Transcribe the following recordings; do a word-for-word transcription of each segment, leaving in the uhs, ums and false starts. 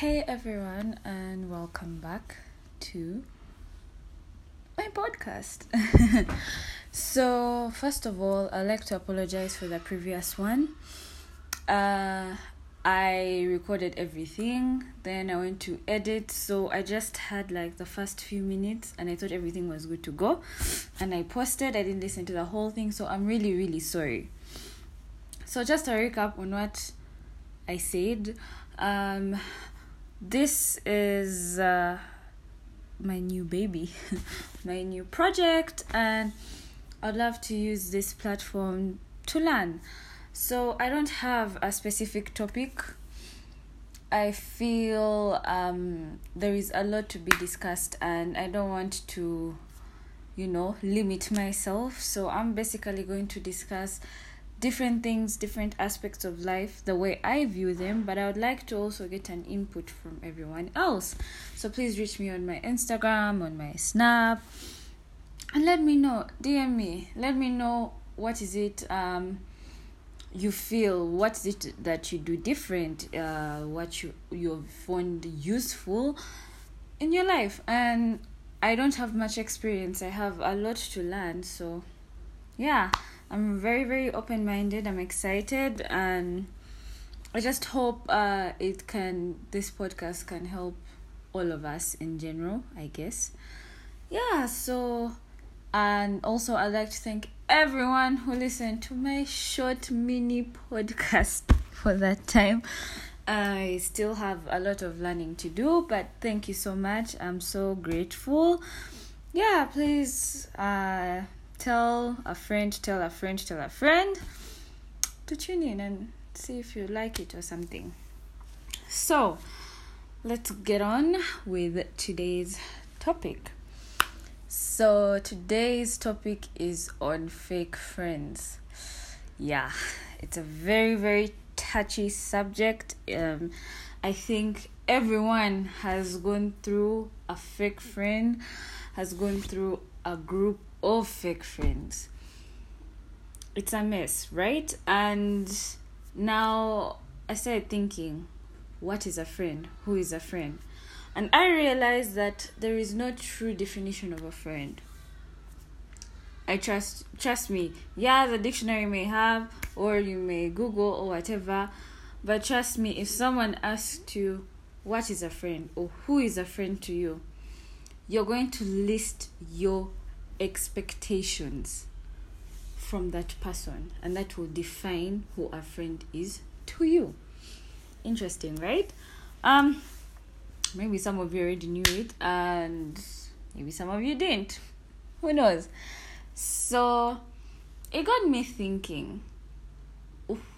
Hey everyone, and welcome back to my podcast. So first of all, I'd like to apologize for the previous one. Uh, I recorded everything, then I went to edit, so I just had like the first few minutes and I thought everything was good to go. And I posted, I didn't listen to the whole thing, so I'm really, really sorry. So just a recap on what I said. Um... This is uh, my new baby, my new project, and I'd love to use this platform to learn. So I don't have a specific topic. I feel um, there is a lot to be discussed, and I don't want to, you know, limit myself. So I'm basically going to discuss different things, different aspects of life, the way I view them, but I would like to also get an input from everyone else. So please reach me on my Instagram, on my Snap, and let me know, D M me, let me know what is it um you feel, what is it that you do different, uh what you you found useful in your life. And I don't have much experience, I have a lot to learn, so yeah, I'm very, very open-minded. I'm excited, and I just hope uh it can this podcast can help all of us in general, I guess. Yeah, so, and also I'd like to thank everyone who listened to my short mini podcast for that time. I still have a lot of learning to do, but thank you so much. I'm so grateful. Yeah, please uh tell a friend, tell a friend, tell a friend to tune in and see if you like it or something. So let's get on with today's topic. So today's topic is on fake friends. Yeah, it's a very, very touchy subject. Um, I think everyone has gone through a fake friend, has gone through a group of fake friends. It's a mess, right? And now I started thinking, what is a friend? Who is a friend? And I realized that there is no true definition of a friend. I trust trust me, yeah, the dictionary may have, or you may Google or whatever, but trust me, if someone asks you what is a friend or who is a friend to you, you're going to list your expectations from that person, and that will define who a friend is to you. Interesting, right? Um maybe some of you already knew it, and maybe some of you didn't, who knows. So it got me thinking,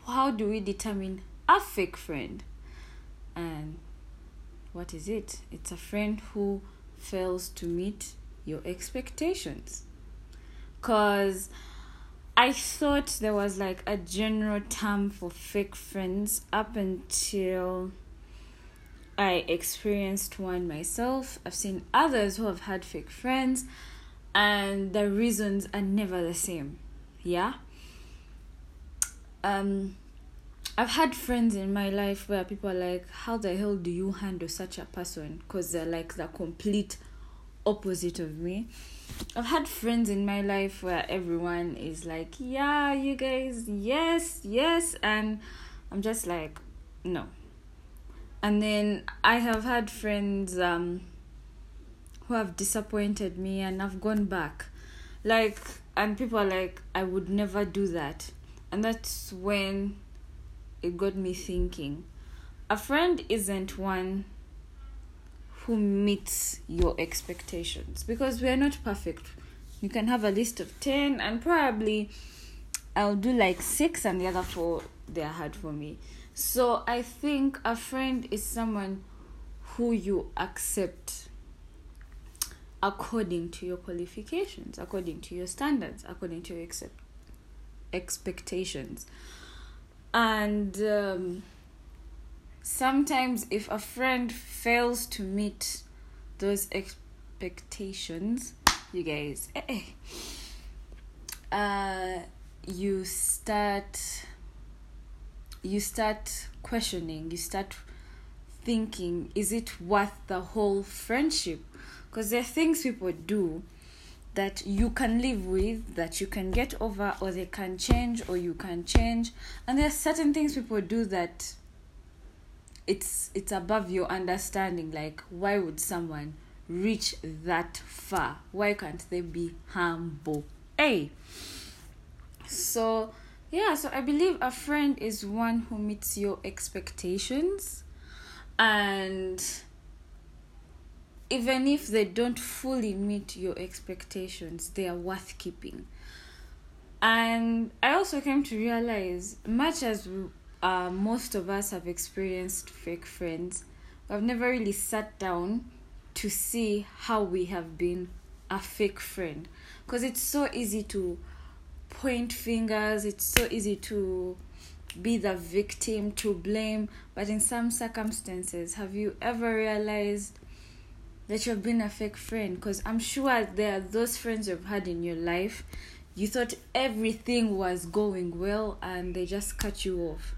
how do we determine a fake friend? And what is it? It's a friend who fails to meet your expectations. Because I thought there was like a general term for fake friends up until I experienced one myself. I've seen others who have had fake friends, and the reasons are never the same. Yeah. Um, I've had friends in my life where people are like, how the hell do you handle such a person? Because they're like the complete opposite of me. I've had friends in my life where everyone is like, yeah, you guys, yes, yes, and I'm just like, no. And then I have had friends um who have disappointed me, and I've gone back, like, and people are like, I would never do that. And that's when it got me thinking, a friend isn't one who meets your expectations, because we are not perfect. You can have a list of ten, and probably I'll do like six, and the other four, they're hard for me. So I think a friend is someone who you accept according to your qualifications, according to your standards, according to your accept- expectations. And um sometimes if a friend fails to meet those expectations, you guys, eh, eh, uh, you start, you start questioning, you start thinking, is it worth the whole friendship? Because there are things people do that you can live with, that you can get over, or they can change, or you can change. And there are certain things people do that it's it's above your understanding. Like, why would someone reach that far? Why can't they be humble? Hey! So, yeah, so I believe a friend is one who meets your expectations. And even if they don't fully meet your expectations, they are worth keeping. And I also came to realize, much as we, uh, most of us have experienced fake friends, I've never really sat down to see how we have been a fake friend. Because it's so easy to point fingers, it's so easy to be the victim, to blame. But in some circumstances, have you ever realized that you've been a fake friend? Because I'm sure there are those friends you've had in your life. You thought everything was going well and they just cut you off.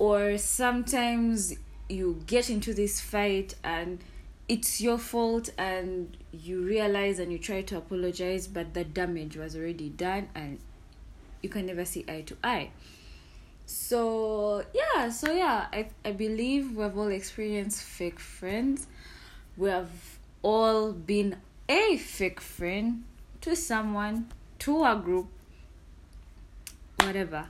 Or sometimes you get into this fight and it's your fault, and you realize and you try to apologize, but the damage was already done and you can never see eye to eye. So, yeah, so yeah, I, I believe we've all experienced fake friends. We have all been a fake friend to someone, to a group, whatever.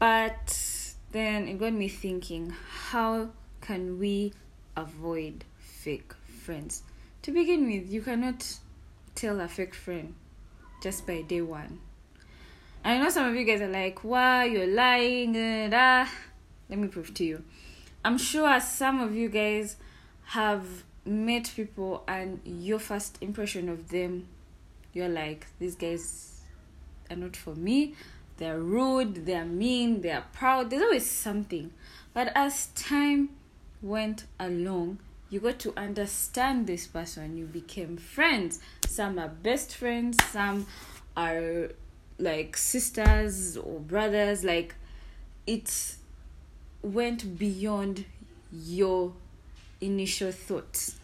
But then it got me thinking, how can we avoid fake friends? To begin with, you cannot tell a fake friend just by day one. I know some of you guys are like, wow, you're lying. Da. Let me prove to you. I'm sure some of you guys have met people and your first impression of them, you're like, these guys are not for me. They're rude, they're mean, they're proud. There's always something. But as time went along, you got to understand this person. You became friends. Some are best friends. Some are like sisters or brothers. Like, it went beyond your initial thoughts.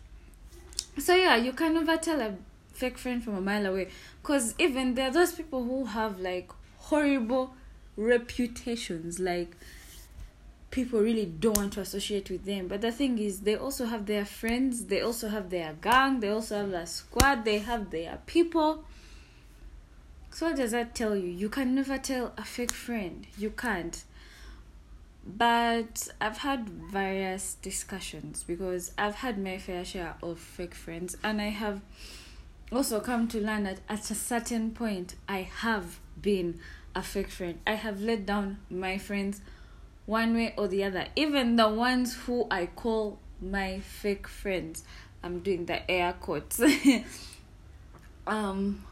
So yeah, you can never tell a fake friend from a mile away, because even there are those people who have like horrible reputations, like people really don't want to associate with them. But the thing is, they also have their friends, they also have their gang, they also have their squad, they have their people. So what does that tell you? You can never tell a fake friend. You can't. But I've had various discussions, because I've had my fair share of fake friends, and I have also come to learn that at a certain point I have been a fake friend. I have let down my friends one way or the other. Even the ones who I call my fake friends, I'm doing the air quotes. um,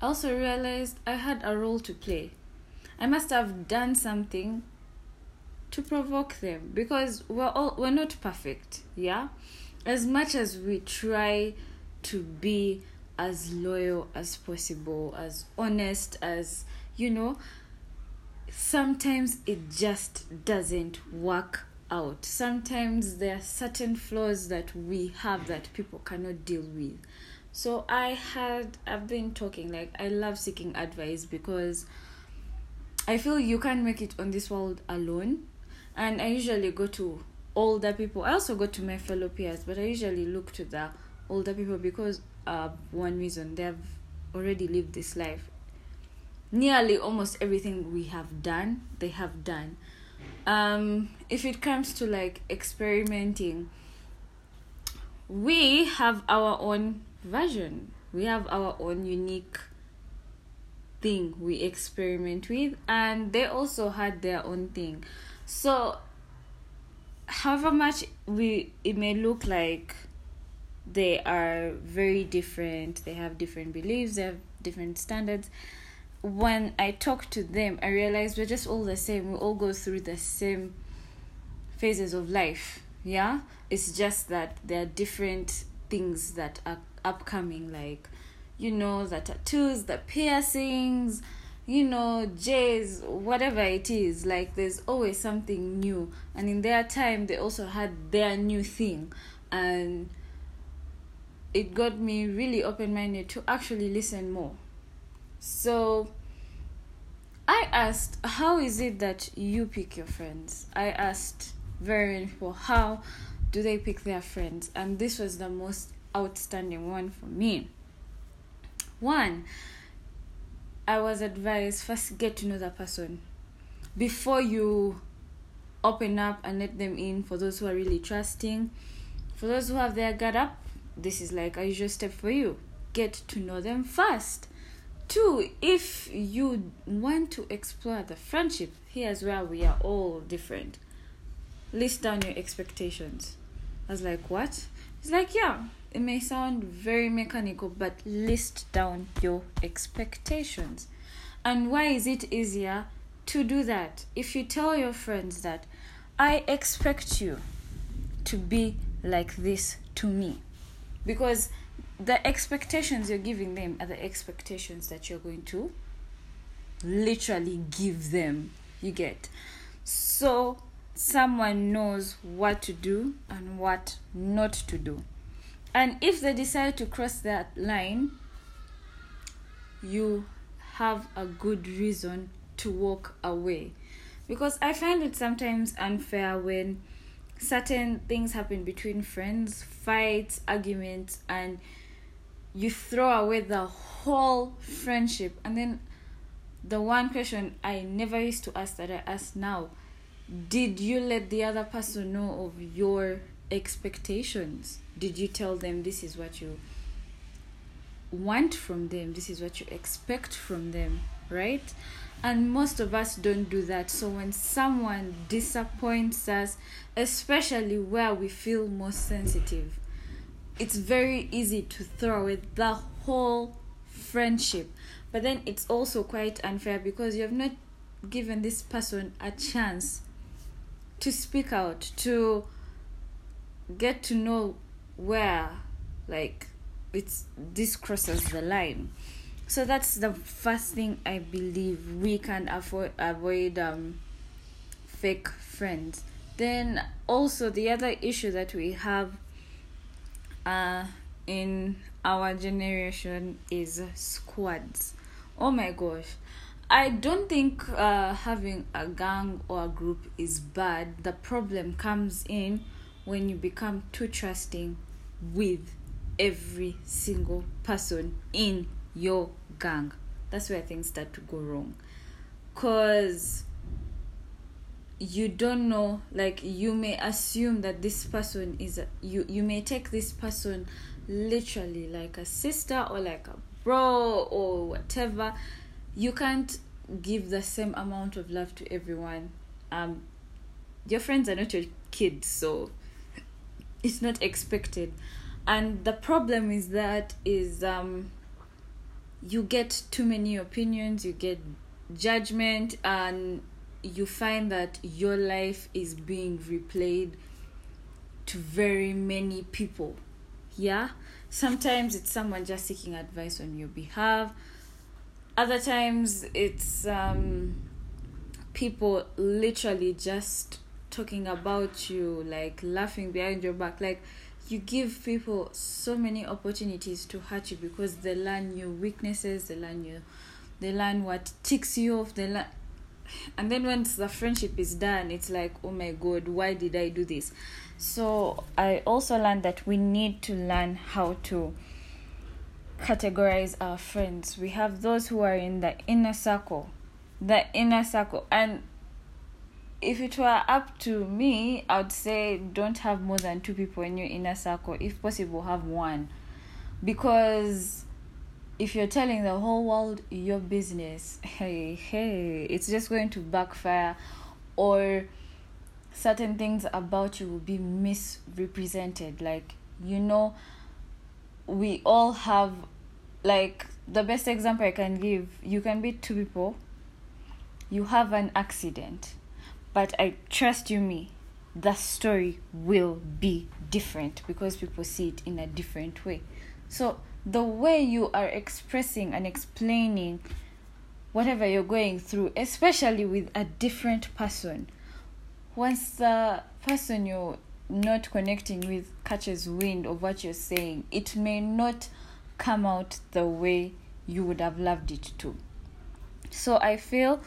I also realized I had a role to play. I must have done something to provoke them, because we're all we're not perfect. Yeah, as much as we try to be as loyal as possible, as honest as, you know, sometimes it just doesn't work out. Sometimes there are certain flaws that we have that people cannot deal with. So I had I've been talking, like, I love seeking advice, because I feel you can't make it on this world alone. And I usually go to older people. I also go to my fellow peers, but I usually look to the older people because uh one reason, they've already lived this life. Nearly almost everything we have done, they have done. Um, if it comes to like experimenting, we have our own version. We have our own unique thing we experiment with, and they also had their own thing. So, however much we it may look like they are very different, they have different beliefs, they have different standards, when I talk to them, I realize we're just all the same. We all go through the same phases of life, yeah? It's just that there are different things that are upcoming, like, you know, the tattoos, the piercings, you know, Jays, whatever it is, like there's always something new. And in their time, they also had their new thing. And it got me really open-minded to actually listen more. So I asked, how is it that you pick your friends? I asked various people, how do they pick their friends? And this was the most outstanding one for me. One, I was advised, first get to know the person before you open up and let them in. For those who are really trusting, for those who have their guard up, this is like a usual step for you. Get to know them first. Two, if you want to explore the friendship, here's where we are all different. List down your expectations. I was like, what? It's like, yeah, it may sound very mechanical, but list down your expectations. And why is it easier to do that? If you tell your friends that, I expect you to be like this to me. Because the expectations you're giving them are the expectations that you're going to literally give them. You get? So someone knows what to do and what not to do. And if they decide to cross that line, you have a good reason to walk away. Because I find it sometimes unfair when certain things happen between friends, fights, arguments, and you throw away the whole friendship. And then the one question I never used to ask that I ask now, did you let the other person know of your expectations? Did you tell them this is what you want from them? This is what you expect from them, right? And most of us don't do that. So when someone disappoints us, especially where we feel most sensitive, it's very easy to throw away the whole friendship. But then it's also quite unfair because you have not given this person a chance to speak out, to get to know where, like, it's this crosses the line. So that's the first thing I believe, we can afford, avoid um, fake friends. Then also the other issue that we have uh, in our generation is squads. Oh my gosh. I don't think uh, having a gang or a group is bad. The problem comes in when you become too trusting with every single person in your gang. That's where things start to go wrong, because you don't know, like, you may assume that this person is a, you you may take this person literally like a sister or like a bro or whatever. You can't give the same amount of love to everyone. Um your friends are not your kids, so it's not expected. And the problem is that is um you get too many opinions, you get judgment, and you find that your life is being replayed to very many people. Yeah? Sometimes it's someone just seeking advice on your behalf. Other times it's um people literally just talking about you, like laughing behind your back. Like, you give people so many opportunities to hurt you because they learn your weaknesses, they learn you, they learn what ticks you off, they learn. And then once the friendship is done, it's like, oh my God, why did I do this? So I also learned that we need to learn how to categorize our friends. We have those who are in the inner circle, the inner circle, and if it were up to me, I would say don't have more than two people in your inner circle. If possible, have one. Because if you're telling the whole world your business, hey, hey, it's just going to backfire, or certain things about you will be misrepresented. Like, you know, we all have, like, the best example I can give, you can be two people, you have an accident. But I trust you me, the story will be different because people see it in a different way. So the way you are expressing and explaining whatever you're going through, especially with a different person. Once the person you're not connecting with catches wind of what you're saying, it may not come out the way you would have loved it to. So I feel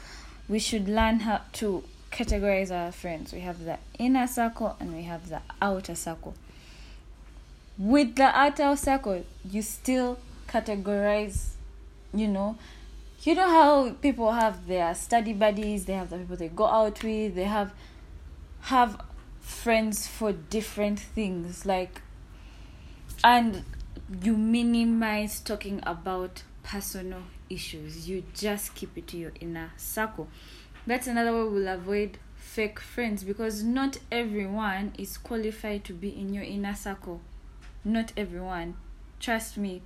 we should learn how to categorize our friends. We have the inner circle and we have the outer circle. With the outer circle, you still categorize, you know. You know how people have their study buddies, they have the people they go out with, they have have friends for different things, like, and you minimize talking about personal issues. You just keep it to your inner circle. That's another way we'll avoid fake friends, because not everyone is qualified to be in your inner circle. Not everyone. Trust me.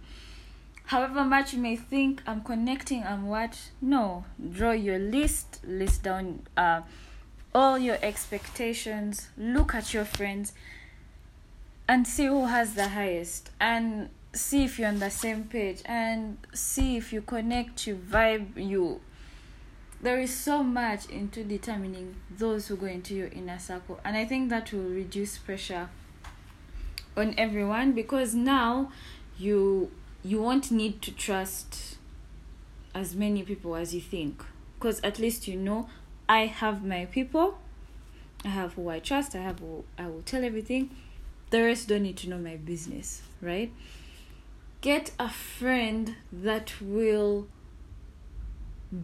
However much you may think I'm connecting and what, no. Draw your list, list down uh, all your expectations, look at your friends and see who has the highest, and see if you're on the same page, and see if you connect, you vibe, you. There is so much into determining those who go into your inner circle, and I think that will reduce pressure on everyone, because now you... you won't need to trust as many people as you think, because at least you know, I have my people, I have who I trust, I have who I will tell everything, the rest don't need to know my business, right? Get a friend that will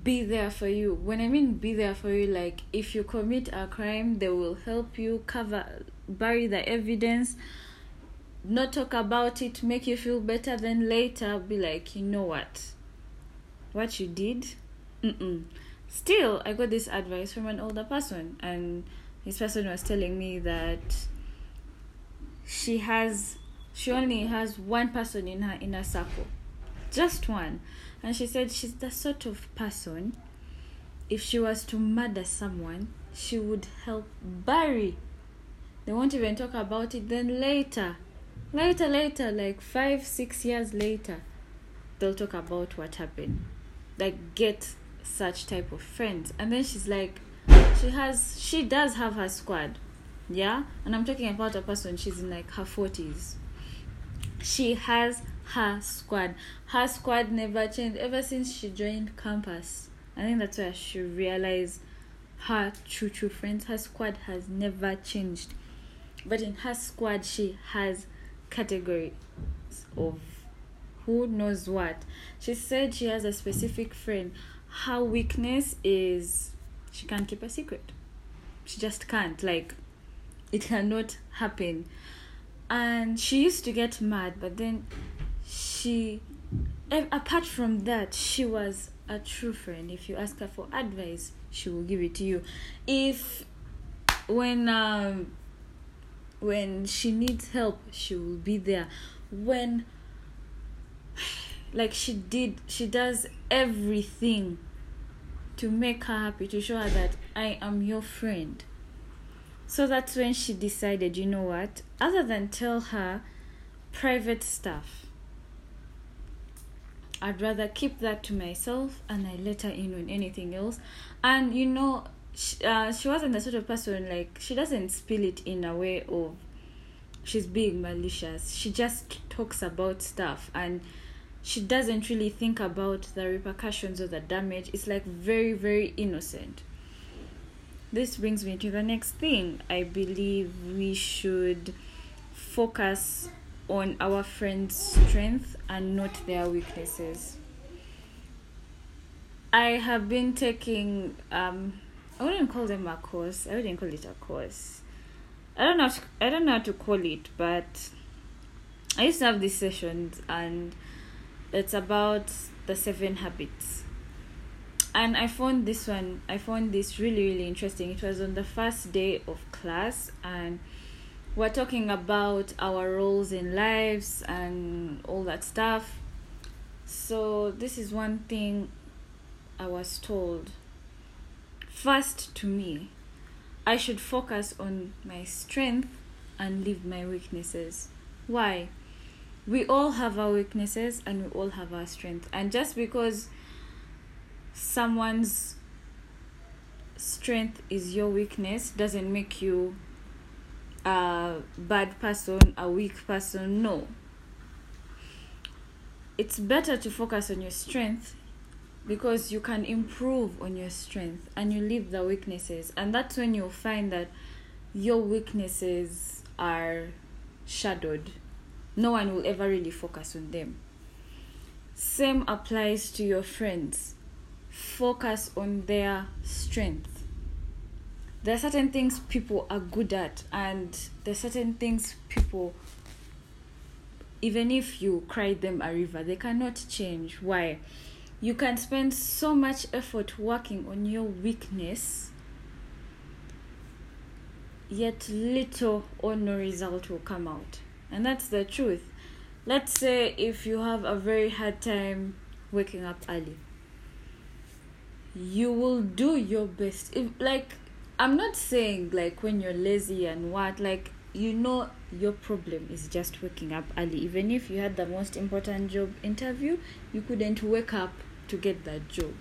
be there for you. When I mean be there for you, like if you commit a crime, they will help you cover, bury the evidence, not talk about it, make you feel better, then later be like, you know what what you did, mm-mm. Still, I got this advice from an older person, and this person was telling me that she has she only has one person in her inner circle, just one, and she said she's the sort of person, if she was to murder someone, she would help bury, they won't even talk about it, then later Later, later, like five, six years later, they'll talk about what happened. Like, get such type of friends. And then she's like, she has, she does have her squad, yeah? And I'm talking about a person, she's in like her forties. She has her squad. Her squad never changed ever since she joined campus. I think that's where she realized her true, true friends. Her squad has never changed. But in her squad, she has categories of who knows what. She said she has a specific friend. Her weakness is she can't keep a secret. She just can't. Like, it cannot happen. And she used to get mad, but then she, apart from that, she was a true friend. If you ask her for advice, she will give it to you. If when um when she needs help, she will be there. When, like, she did she does everything to make her happy, to show her that I am your friend. So that's when she decided, you know what, other than tell her private stuff, I'd rather keep that to myself, and I let her in on anything else. And you know, She, uh, she wasn't the sort of person, like, she doesn't spill it in a way of she's being malicious. She just talks about stuff, and she doesn't really think about the repercussions or the damage. It's like very, very innocent. This brings me to the next thing. I believe we should focus on our friends' strength and not their weaknesses. I have been taking... um. I wouldn't call them a course. I wouldn't call it a course. I don't know. To, I don't know how to call it, but I used to have these sessions, and it's about the seven habits. And I found this one. I found this really, really interesting. It was on the first day of class, and we're talking about our roles in lives and all that stuff. So this is one thing I was told. First, to me, I should focus on my strength and leave my weaknesses. Why? We all have our weaknesses and we all have our strength. And just because someone's strength is your weakness doesn't make you a bad person, a weak person. No. It's better to focus on your strength because you can improve on your strength and you leave the weaknesses. And that's when you'll find that your weaknesses are shadowed. No one will ever really focus on them. Same applies to your friends. Focus on their strength. There are certain things people are good at, and there are certain things people, even if you cry them a river, they cannot change. Why? You can spend so much effort working on your weakness, yet little or no result will come out. And that's the truth. Let's say if you have a very hard time waking up early, you will do your best. If, like, I'm not saying like when you're lazy and what, like, you know your problem is just waking up early. Even if you had the most important job interview, you couldn't wake up to get that job.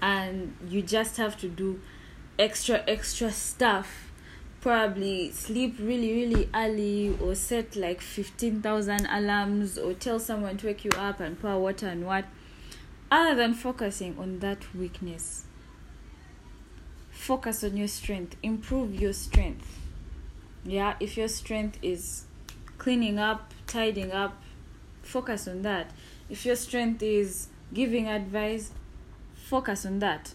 And you just have to do extra, extra stuff. Probably sleep really, really early, or set like fifteen thousand alarms, or tell someone to wake you up and pour water and what. Other than focusing on that weakness, focus on your strength. Improve your strength. Yeah, if your strength is cleaning up, tidying up, focus on that. If your strength is giving advice, focus on that.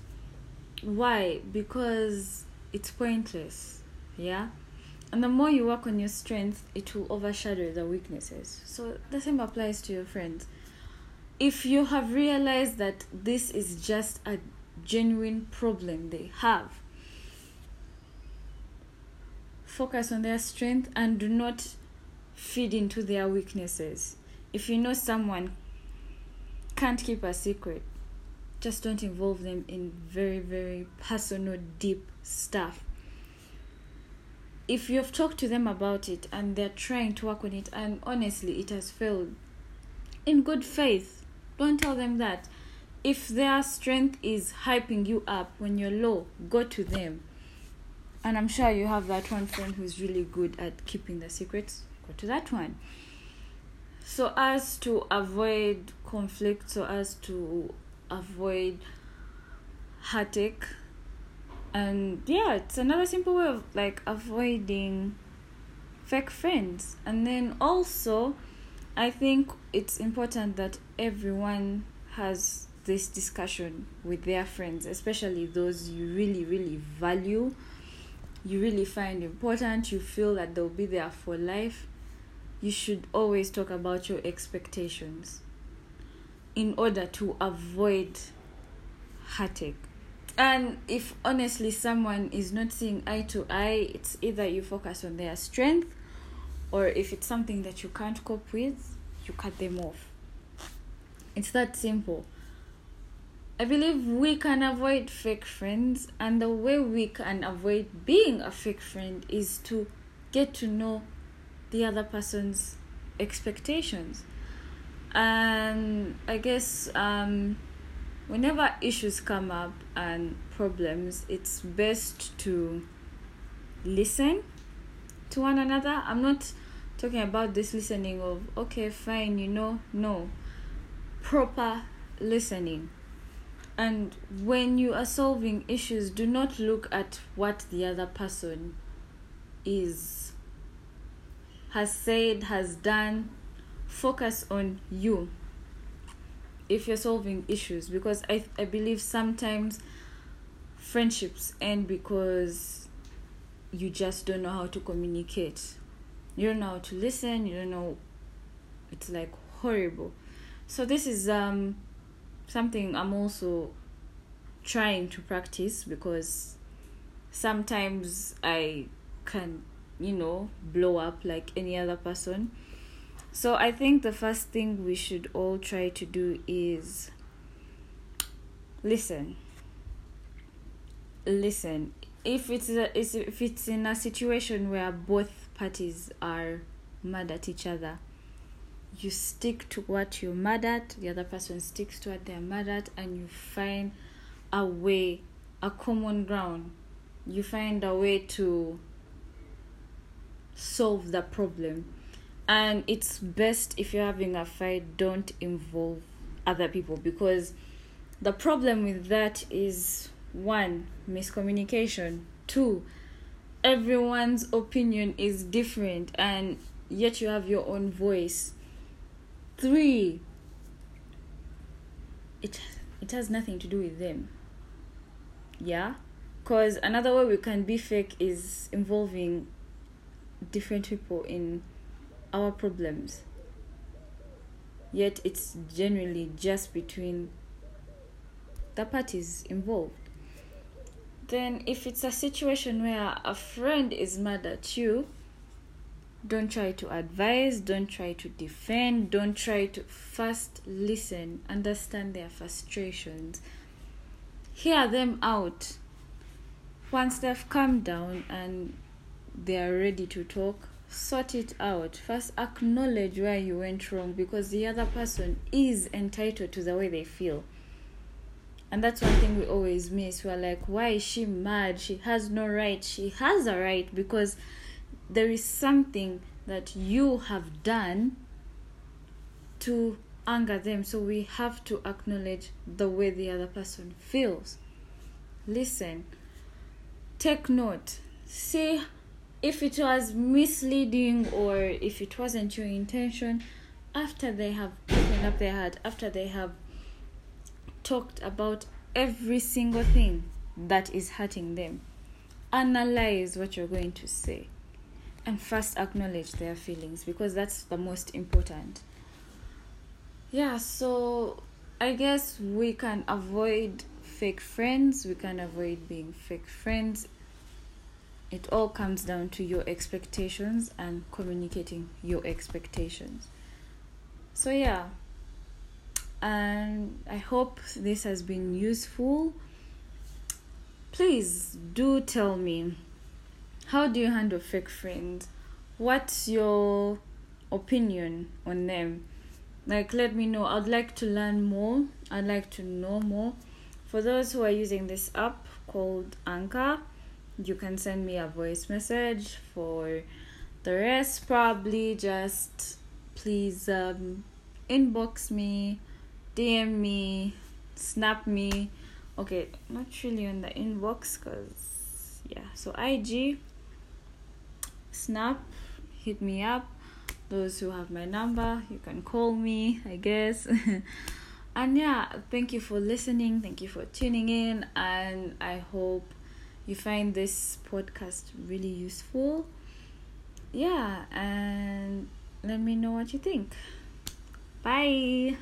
Why? Because it's pointless. Yeah? And the more you work on your strength, it will overshadow the weaknesses. So the same applies to your friends. If you have realized that this is just a genuine problem they have, focus on their strength and do not feed into their weaknesses. If you know someone can't keep a secret, just don't involve them in very, very personal, deep stuff. If you've talked to them about it and they're trying to work on it and honestly it has failed, in good faith, don't tell them that. If their strength is hyping you up when you're low, go to them. And I'm sure you have that one friend who's really good at keeping the secrets. Go to that one. So as to avoid conflict, so as to avoid heartache. And yeah, it's another simple way of like avoiding fake friends. And then also, I think it's important that everyone has this discussion with their friends, especially those you really, really value, you really find important, you feel that they'll be there for life. You should always talk about your expectations in order to avoid heartache. And if honestly someone is not seeing eye to eye, it's either you focus on their strength, or if it's something that you can't cope with, you cut them off. It's that simple. I believe we can avoid fake friends, and the way we can avoid being a fake friend is to get to know the other person's expectations. And I guess um, whenever issues come up and problems, it's best to listen to one another. I'm not talking about this listening of, okay, fine, you know, no. Proper listening. And when you are solving issues, do not look at what the other person is, has said, has done. Focus on you if you're solving issues. Because I, I believe sometimes friendships end because you just don't know how to communicate. You don't know how to listen. You don't know. It's like horrible. So this is... um. something I'm also trying to practice, because sometimes I can, you know, blow up like any other person. So I think the first thing we should all try to do is listen. Listen. If it's a, if it's in a situation where both parties are mad at each other, you stick to what you're mad at, the other person sticks to what they're mad at, and you find a way, a common ground. You find a way to solve the problem. And it's best, if you're having a fight, don't involve other people, because the problem with that is, one, miscommunication. Two, everyone's opinion is different and yet you have your own voice. Three, it it has nothing to do with them. Yeah? Because another way we can be fake is involving different people in our problems. Yet it's generally just between the parties involved. Then if it's a situation where a friend is mad at you, don't try to advise, don't try to defend, don't try to first listen, understand their frustrations, hear them out. Once they've calmed down and they are ready to talk, sort it out. First, acknowledge where you went wrong, because the other person is entitled to the way they feel. And that's one thing we always miss. We're like, why is she mad? She has no right. She has a right, because there is something that you have done to anger them. So we have to acknowledge the way the other person feels. Listen. Take note. See if it was misleading or if it wasn't your intention. After they have opened up their heart, after they have talked about every single thing that is hurting them, analyze what you're going to say, and first acknowledge their feelings, because that's the most important. Yeah, so I guess we can avoid fake friends, we can avoid being fake friends. It all comes down to your expectations and communicating your expectations. So yeah. And I hope this has been useful. Please do tell me, how do you handle fake friends? What's your opinion on them? Like, let me know. I'd like to learn more. I'd like to know more. For those who are using this app called Anchor, you can send me a voice message. For the rest, probably just please um, inbox me. D M me, snap me. Okay, not really on the inbox, because yeah, so I G, snap, hit me up. Those who have my number, you can call me, I guess. And yeah, thank you for listening, thank you for tuning in, and I hope you find this podcast really useful. Yeah, and let me know what you think. Bye.